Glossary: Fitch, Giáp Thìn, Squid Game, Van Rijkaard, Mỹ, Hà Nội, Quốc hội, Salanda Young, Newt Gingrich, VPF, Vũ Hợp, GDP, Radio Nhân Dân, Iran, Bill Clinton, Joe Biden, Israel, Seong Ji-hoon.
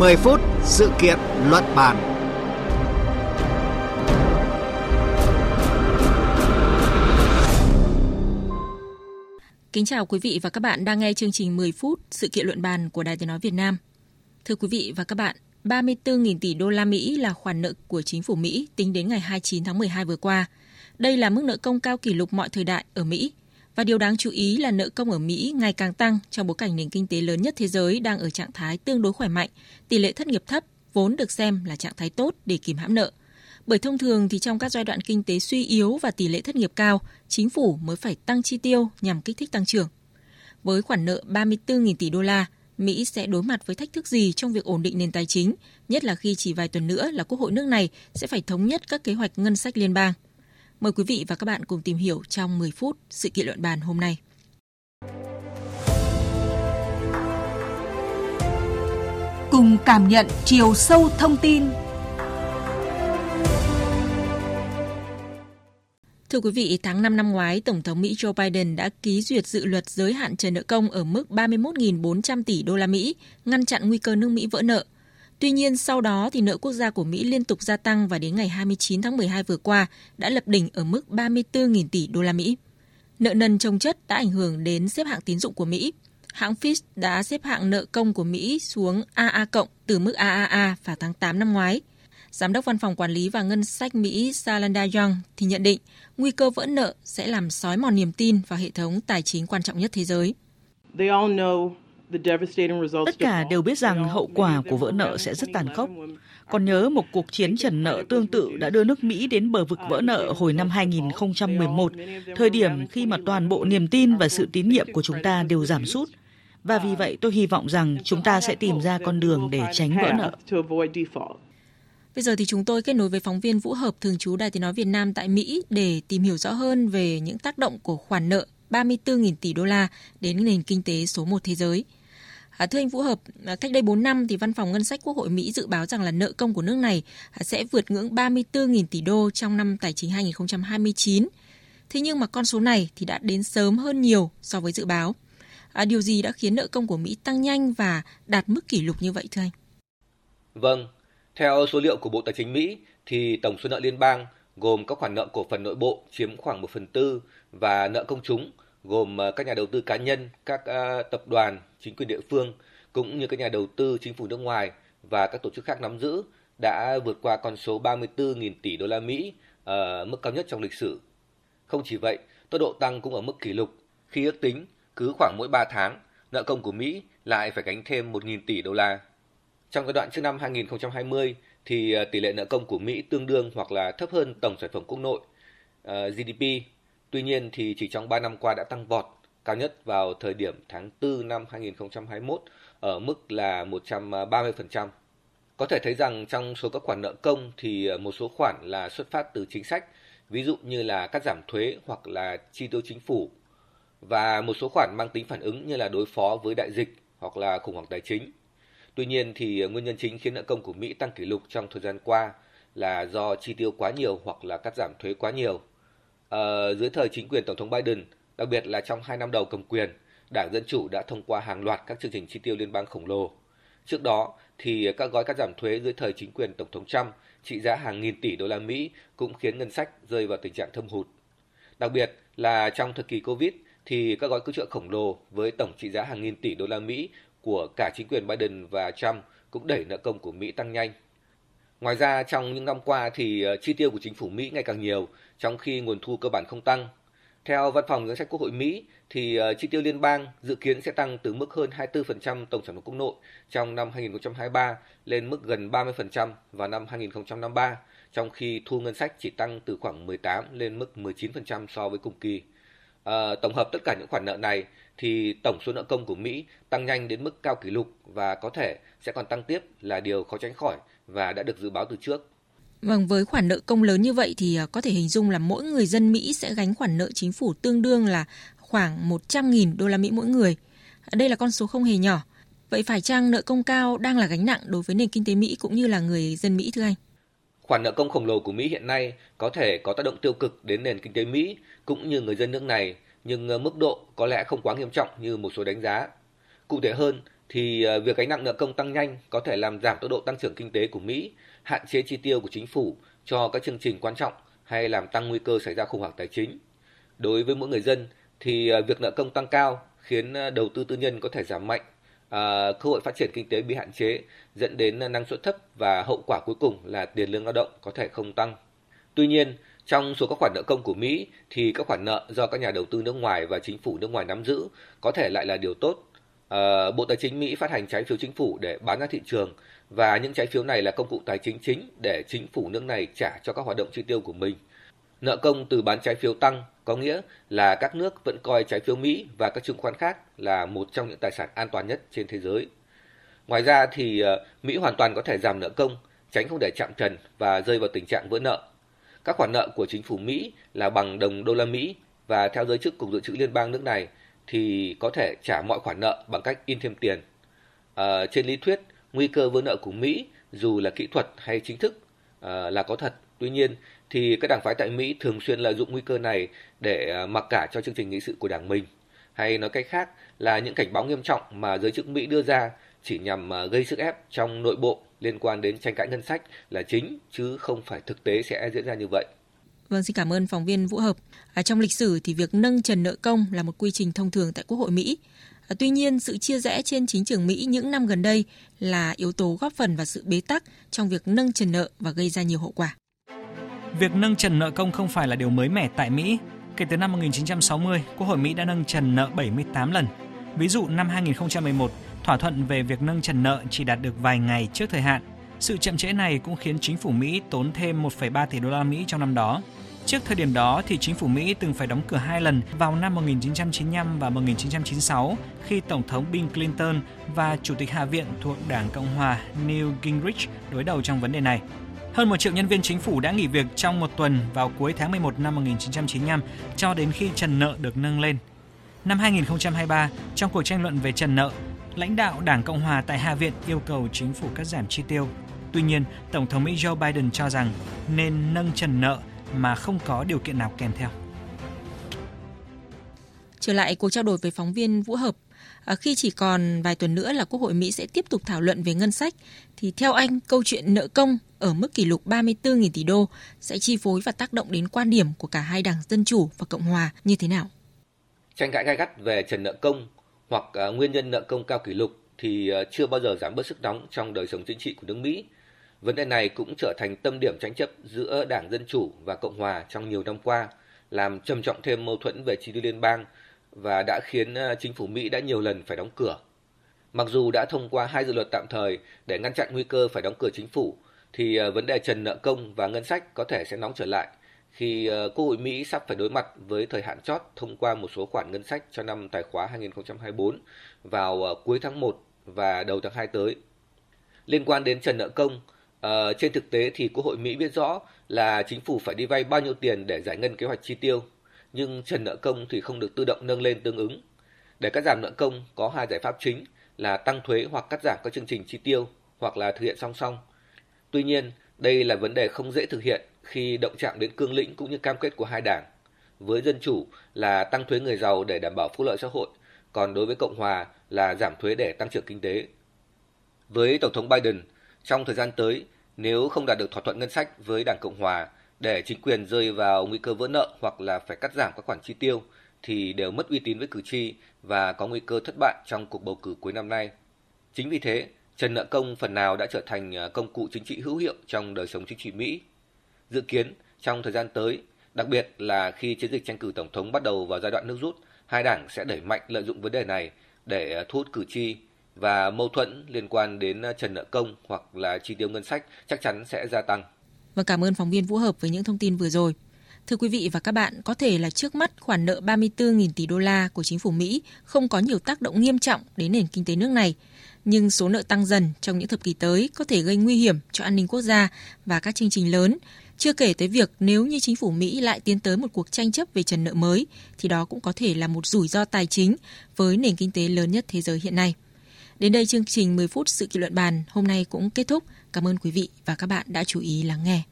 10 phút sự kiện luận bàn. Kính chào quý vị và các bạn đang nghe chương trình 10 phút sự kiện luận bàn của Đài Tiếng nói Việt Nam. Thưa quý vị và các bạn, 34.000 tỷ đô la Mỹ là khoản nợ của chính phủ Mỹ tính đến ngày 29 tháng 12 vừa qua. Đây là mức nợ công cao kỷ lục mọi thời đại ở Mỹ. Và điều đáng chú ý là nợ công ở Mỹ ngày càng tăng trong bối cảnh nền kinh tế lớn nhất thế giới đang ở trạng thái tương đối khỏe mạnh, tỷ lệ thất nghiệp thấp, vốn được xem là trạng thái tốt để kìm hãm nợ. Bởi thông thường thì trong các giai đoạn kinh tế suy yếu và tỷ lệ thất nghiệp cao, chính phủ mới phải tăng chi tiêu nhằm kích thích tăng trưởng. Với khoản nợ 34.000 tỷ đô la, Mỹ sẽ đối mặt với thách thức gì trong việc ổn định nền tài chính, nhất là khi chỉ vài tuần nữa là Quốc hội nước này sẽ phải thống nhất các kế hoạch ngân sách liên bang. Mời quý vị và các bạn cùng tìm hiểu trong 10 phút sự kiện luận bàn hôm nay. Cùng cảm nhận chiều sâu thông tin. Thưa quý vị, tháng 5 năm ngoái, Tổng thống Mỹ Joe Biden đã ký duyệt dự luật giới hạn trần nợ công ở mức 31.400 tỷ đô la Mỹ, ngăn chặn nguy cơ nước Mỹ vỡ nợ. Tuy nhiên, sau đó thì nợ quốc gia của Mỹ liên tục gia tăng và đến ngày 29 tháng 12 vừa qua đã lập đỉnh ở mức 34.000 tỷ đô la Mỹ. Nợ nần chồng chất đã ảnh hưởng đến xếp hạng tín dụng của Mỹ. Hãng Fitch đã xếp hạng nợ công của Mỹ xuống AA+ từ mức AAA vào tháng 8 năm ngoái. Giám đốc Văn phòng Quản lý và Ngân sách Mỹ Salanda Young thì nhận định nguy cơ vỡ nợ sẽ làm xói mòn niềm tin vào hệ thống tài chính quan trọng nhất thế giới. Tất cả đều biết rằng hậu quả của vỡ nợ sẽ rất tàn khốc. Còn nhớ một cuộc chiến trần nợ tương tự đã đưa nước Mỹ đến bờ vực vỡ nợ hồi năm 2011, thời điểm khi mà toàn bộ niềm tin và sự tín nhiệm của chúng ta đều giảm sút. Và vì vậy tôi hy vọng rằng chúng ta sẽ tìm ra con đường để tránh vỡ nợ. Bây giờ thì chúng tôi kết nối với phóng viên Vũ Hợp thường trú Đài Tiếng nói Việt Nam tại Mỹ để tìm hiểu rõ hơn về những tác động của khoản nợ 34.000 tỷ đô la đến nền kinh tế số 1 thế giới. Thưa anh Vũ Hợp, cách đây 4 năm thì Văn phòng Ngân sách Quốc hội Mỹ dự báo rằng là nợ công của nước này sẽ vượt ngưỡng 34.000 tỷ đô trong năm tài chính 2029. Thế nhưng mà con số này thì đã đến sớm hơn nhiều so với dự báo. Điều gì đã khiến nợ công của Mỹ tăng nhanh và đạt mức kỷ lục như vậy thưa anh? Vâng, theo số liệu của Bộ Tài chính Mỹ thì tổng số nợ liên bang gồm các khoản nợ cổ phần nội bộ chiếm khoảng 1/4 và nợ công chúng gồm các nhà đầu tư cá nhân, các tập đoàn, chính quyền địa phương cũng như các nhà đầu tư chính phủ nước ngoài và các tổ chức khác nắm giữ đã vượt qua con số 34.000 tỷ đô la Mỹ ở mức cao nhất trong lịch sử. Không chỉ vậy, tốc độ tăng cũng ở mức kỷ lục khi ước tính cứ khoảng mỗi 3 tháng nợ công của Mỹ lại phải gánh thêm 1.000 tỷ đô la. Trong giai đoạn trước năm 2020 thì tỷ lệ nợ công của Mỹ tương đương hoặc là thấp hơn tổng sản phẩm quốc nội GDP. Tuy nhiên thì chỉ trong 3 năm qua đã tăng vọt, cao nhất vào thời điểm tháng 4 năm 2021 ở mức là 130%. Có thể thấy rằng trong số các khoản nợ công thì một số khoản là xuất phát từ chính sách, ví dụ như là cắt giảm thuế hoặc là chi tiêu chính phủ, và một số khoản mang tính phản ứng như là đối phó với đại dịch hoặc là khủng hoảng tài chính. Tuy nhiên thì nguyên nhân chính khiến nợ công của Mỹ tăng kỷ lục trong thời gian qua là do chi tiêu quá nhiều hoặc là cắt giảm thuế quá nhiều. Dưới thời chính quyền Tổng thống Biden, đặc biệt là trong 2 năm đầu cầm quyền, Đảng Dân Chủ đã thông qua hàng loạt các chương trình chi tiêu liên bang khổng lồ. Trước đó thì các gói cắt giảm thuế dưới thời chính quyền Tổng thống Trump trị giá hàng nghìn tỷ đô la Mỹ cũng khiến ngân sách rơi vào tình trạng thâm hụt. Đặc biệt là trong thời kỳ Covid thì các gói cứu trợ khổng lồ với tổng trị giá hàng nghìn tỷ đô la Mỹ của cả chính quyền Biden và Trump cũng đẩy nợ công của Mỹ tăng nhanh. Ngoài ra, trong những năm qua thì chi tiêu của chính phủ Mỹ ngày càng nhiều, trong khi nguồn thu cơ bản không tăng. Theo Văn phòng Ngân sách Quốc hội Mỹ thì chi tiêu liên bang dự kiến sẽ tăng từ mức hơn 24% tổng sản phẩm quốc nội trong năm 2023 lên mức gần 30% vào năm 2053, trong khi thu ngân sách chỉ tăng từ khoảng 18 lên mức 19% so với cùng kỳ. Tổng hợp tất cả những khoản nợ này thì tổng số nợ công của Mỹ tăng nhanh đến mức cao kỷ lục và có thể sẽ còn tăng tiếp là điều khó tránh khỏi và đã được dự báo từ trước. Vâng, với khoản nợ công lớn như vậy thì có thể hình dung là mỗi người dân Mỹ sẽ gánh khoản nợ chính phủ tương đương là khoảng 100.000 đô la Mỹ mỗi người. Đây là con số không hề nhỏ. Vậy phải chăng nợ công cao đang là gánh nặng đối với nền kinh tế Mỹ cũng như là người dân Mỹ thưa anh? Khoản nợ công khổng lồ của Mỹ hiện nay có thể có tác động tiêu cực đến nền kinh tế Mỹ cũng như người dân nước này, nhưng mức độ có lẽ không quá nghiêm trọng như một số đánh giá. Cụ thể hơn, thì việc gánh nặng nợ công tăng nhanh có thể làm giảm tốc độ tăng trưởng kinh tế của Mỹ, hạn chế chi tiêu của chính phủ cho các chương trình quan trọng hay làm tăng nguy cơ xảy ra khủng hoảng tài chính. Đối với mỗi người dân thì việc nợ công tăng cao khiến đầu tư tư nhân có thể giảm mạnh, cơ hội phát triển kinh tế bị hạn chế, dẫn đến năng suất thấp và hậu quả cuối cùng là tiền lương lao động có thể không tăng. Tuy nhiên, trong số các khoản nợ công của Mỹ thì các khoản nợ do các nhà đầu tư nước ngoài và chính phủ nước ngoài nắm giữ có thể lại là điều tốt. Bộ Tài chính Mỹ phát hành trái phiếu chính phủ để bán ra thị trường, và những trái phiếu này là công cụ tài chính chính để chính phủ nước này trả cho các hoạt động chi tiêu của mình. Nợ công từ bán trái phiếu tăng có nghĩa là các nước vẫn coi trái phiếu Mỹ và các chứng khoán khác là một trong những tài sản an toàn nhất trên thế giới. Ngoài ra thì Mỹ hoàn toàn có thể giảm nợ công, tránh không để chạm trần và rơi vào tình trạng vỡ nợ. Các khoản nợ của chính phủ Mỹ là bằng đồng đô la Mỹ, và theo giới chức Cục Dự trữ Liên bang nước này thì có thể trả mọi khoản nợ bằng cách in thêm tiền. Trên lý thuyết, nguy cơ vỡ nợ của Mỹ dù là kỹ thuật hay chính thức là có thật. Tuy nhiên thì các đảng phái tại Mỹ thường xuyên lợi dụng nguy cơ này để mặc cả cho chương trình nghị sự của đảng mình. Hay nói cách khác là những cảnh báo nghiêm trọng mà giới chức Mỹ đưa ra chỉ nhằm gây sức ép trong nội bộ liên quan đến tranh cãi ngân sách là chính, chứ không phải thực tế sẽ diễn ra như vậy. Vâng, xin cảm ơn phóng viên Vũ Hợp. Trong lịch sử thì việc nâng trần nợ công là một quy trình thông thường tại Quốc hội Mỹ. Tuy nhiên, sự chia rẽ trên chính trường Mỹ những năm gần đây là yếu tố góp phần vào sự bế tắc trong việc nâng trần nợ và gây ra nhiều hậu quả. Việc nâng trần nợ công không phải là điều mới mẻ tại Mỹ. Kể từ năm 1960, Quốc hội Mỹ đã nâng trần nợ 78 lần. Ví dụ năm 2011, thỏa thuận về việc nâng trần nợ chỉ đạt được vài ngày trước thời hạn. Sự chậm trễ này cũng khiến chính phủ Mỹ tốn thêm 1,3 tỷ đô la Mỹ trong năm đó. Trước thời điểm đó thì chính phủ Mỹ từng phải đóng cửa 2 lần vào năm 1995 và 1996 khi Tổng thống Bill Clinton và Chủ tịch Hạ viện thuộc Đảng Cộng hòa Newt Gingrich đối đầu trong vấn đề này. Hơn 1 triệu nhân viên chính phủ đã nghỉ việc trong một tuần vào cuối tháng 11 năm 1995 cho đến khi trần nợ được nâng lên. Năm 2023, trong cuộc tranh luận về trần nợ, lãnh đạo Đảng Cộng hòa tại Hạ viện yêu cầu chính phủ cắt giảm chi tiêu. Tuy nhiên, Tổng thống Mỹ Joe Biden cho rằng nên nâng trần nợ mà không có điều kiện nào kèm theo. Trở lại cuộc trao đổi với phóng viên Vũ Hợp, khi chỉ còn vài tuần nữa là Quốc hội Mỹ sẽ tiếp tục thảo luận về ngân sách, thì theo anh, câu chuyện nợ công ở mức kỷ lục 34.000 tỷ đô sẽ chi phối và tác động đến quan điểm của cả hai đảng Dân Chủ và Cộng Hòa như thế nào? Tranh cãi gay gắt về trần nợ công hoặc nguyên nhân nợ công cao kỷ lục thì chưa bao giờ giảm bớt sức nóng trong đời sống chính trị của nước Mỹ. Vấn đề này cũng trở thành tâm điểm tranh chấp giữa Đảng Dân Chủ và Cộng Hòa trong nhiều năm qua, làm trầm trọng thêm mâu thuẫn về chi tiêu liên bang và đã khiến chính phủ Mỹ đã nhiều lần phải đóng cửa. Mặc dù đã thông qua 2 dự luật tạm thời để ngăn chặn nguy cơ phải đóng cửa chính phủ, thì vấn đề trần nợ công và ngân sách có thể sẽ nóng trở lại khi Quốc hội Mỹ sắp phải đối mặt với thời hạn chót thông qua một số khoản ngân sách cho năm tài khóa 2024 vào cuối tháng 1 và đầu tháng 2 tới. Liên quan đến trần nợ công, trên thực tế thì Quốc hội Mỹ biết rõ là chính phủ phải đi vay bao nhiêu tiền để giải ngân kế hoạch chi tiêu, nhưng trần nợ công thì không được tự động nâng lên tương ứng. Để cắt giảm nợ công có 2 giải pháp chính là tăng thuế hoặc cắt giảm các chương trình chi tiêu, hoặc là thực hiện song song. Tuy nhiên, đây là vấn đề không dễ thực hiện khi động chạm đến cương lĩnh cũng như cam kết của hai đảng. Với Dân Chủ là tăng thuế người giàu để đảm bảo phúc lợi xã hội, còn đối với Cộng Hòa là giảm thuế để tăng trưởng kinh tế. Với Tổng thống Biden, trong thời gian tới, nếu không đạt được thỏa thuận ngân sách với Đảng Cộng Hòa để chính quyền rơi vào nguy cơ vỡ nợ hoặc là phải cắt giảm các khoản chi tiêu, thì đều mất uy tín với cử tri và có nguy cơ thất bại trong cuộc bầu cử cuối năm nay. Chính vì thế, trần nợ công phần nào đã trở thành công cụ chính trị hữu hiệu trong đời sống chính trị Mỹ. Dự kiến, trong thời gian tới, đặc biệt là khi chiến dịch tranh cử Tổng thống bắt đầu vào giai đoạn nước rút, hai đảng sẽ đẩy mạnh lợi dụng vấn đề này để thu hút cử tri, và mâu thuẫn liên quan đến trần nợ công hoặc là chi tiêu ngân sách chắc chắn sẽ gia tăng. Và cảm ơn phóng viên Vũ Hợp với những thông tin vừa rồi. Thưa quý vị và các bạn, có thể là trước mắt khoản nợ 34.000 tỷ đô la của chính phủ Mỹ không có nhiều tác động nghiêm trọng đến nền kinh tế nước này, nhưng số nợ tăng dần trong những thập kỷ tới có thể gây nguy hiểm cho an ninh quốc gia và các chương trình lớn. Chưa kể tới việc nếu như chính phủ Mỹ lại tiến tới một cuộc tranh chấp về trần nợ mới, thì đó cũng có thể là một rủi ro tài chính với nền kinh tế lớn nhất thế giới hiện nay. Đến đây chương trình 10 phút sự kiện luận bàn hôm nay cũng kết thúc. Cảm ơn quý vị và các bạn đã chú ý lắng nghe.